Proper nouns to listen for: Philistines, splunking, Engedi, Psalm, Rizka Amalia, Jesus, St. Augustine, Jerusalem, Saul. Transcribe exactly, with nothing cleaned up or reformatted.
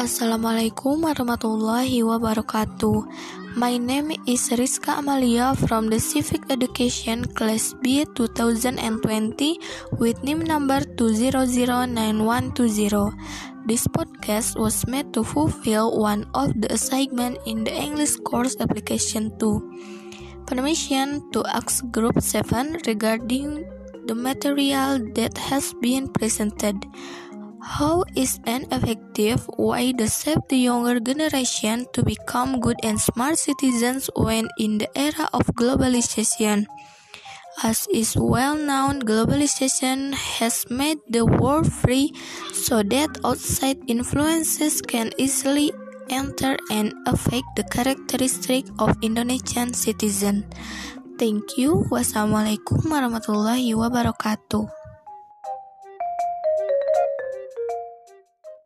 Assalamualaikum warahmatullahi wabarakatuh. My name is Rizka Amalia from the Civic Education Class B twenty twenty with N I M number two zero zero nine one two zero. This podcast was made to fulfill one of the assignment in the English course application two. Permission to ask group seven regarding the material that has been presented. How is an effective way to shape the younger generation to become good and smart citizens when in the era of globalization? As is well known, globalization has made the world free so that outside influences can easily enter and affect the characteristics of Indonesian citizens. Thank you. Wassalamualaikum warahmatullahi wabarakatuh.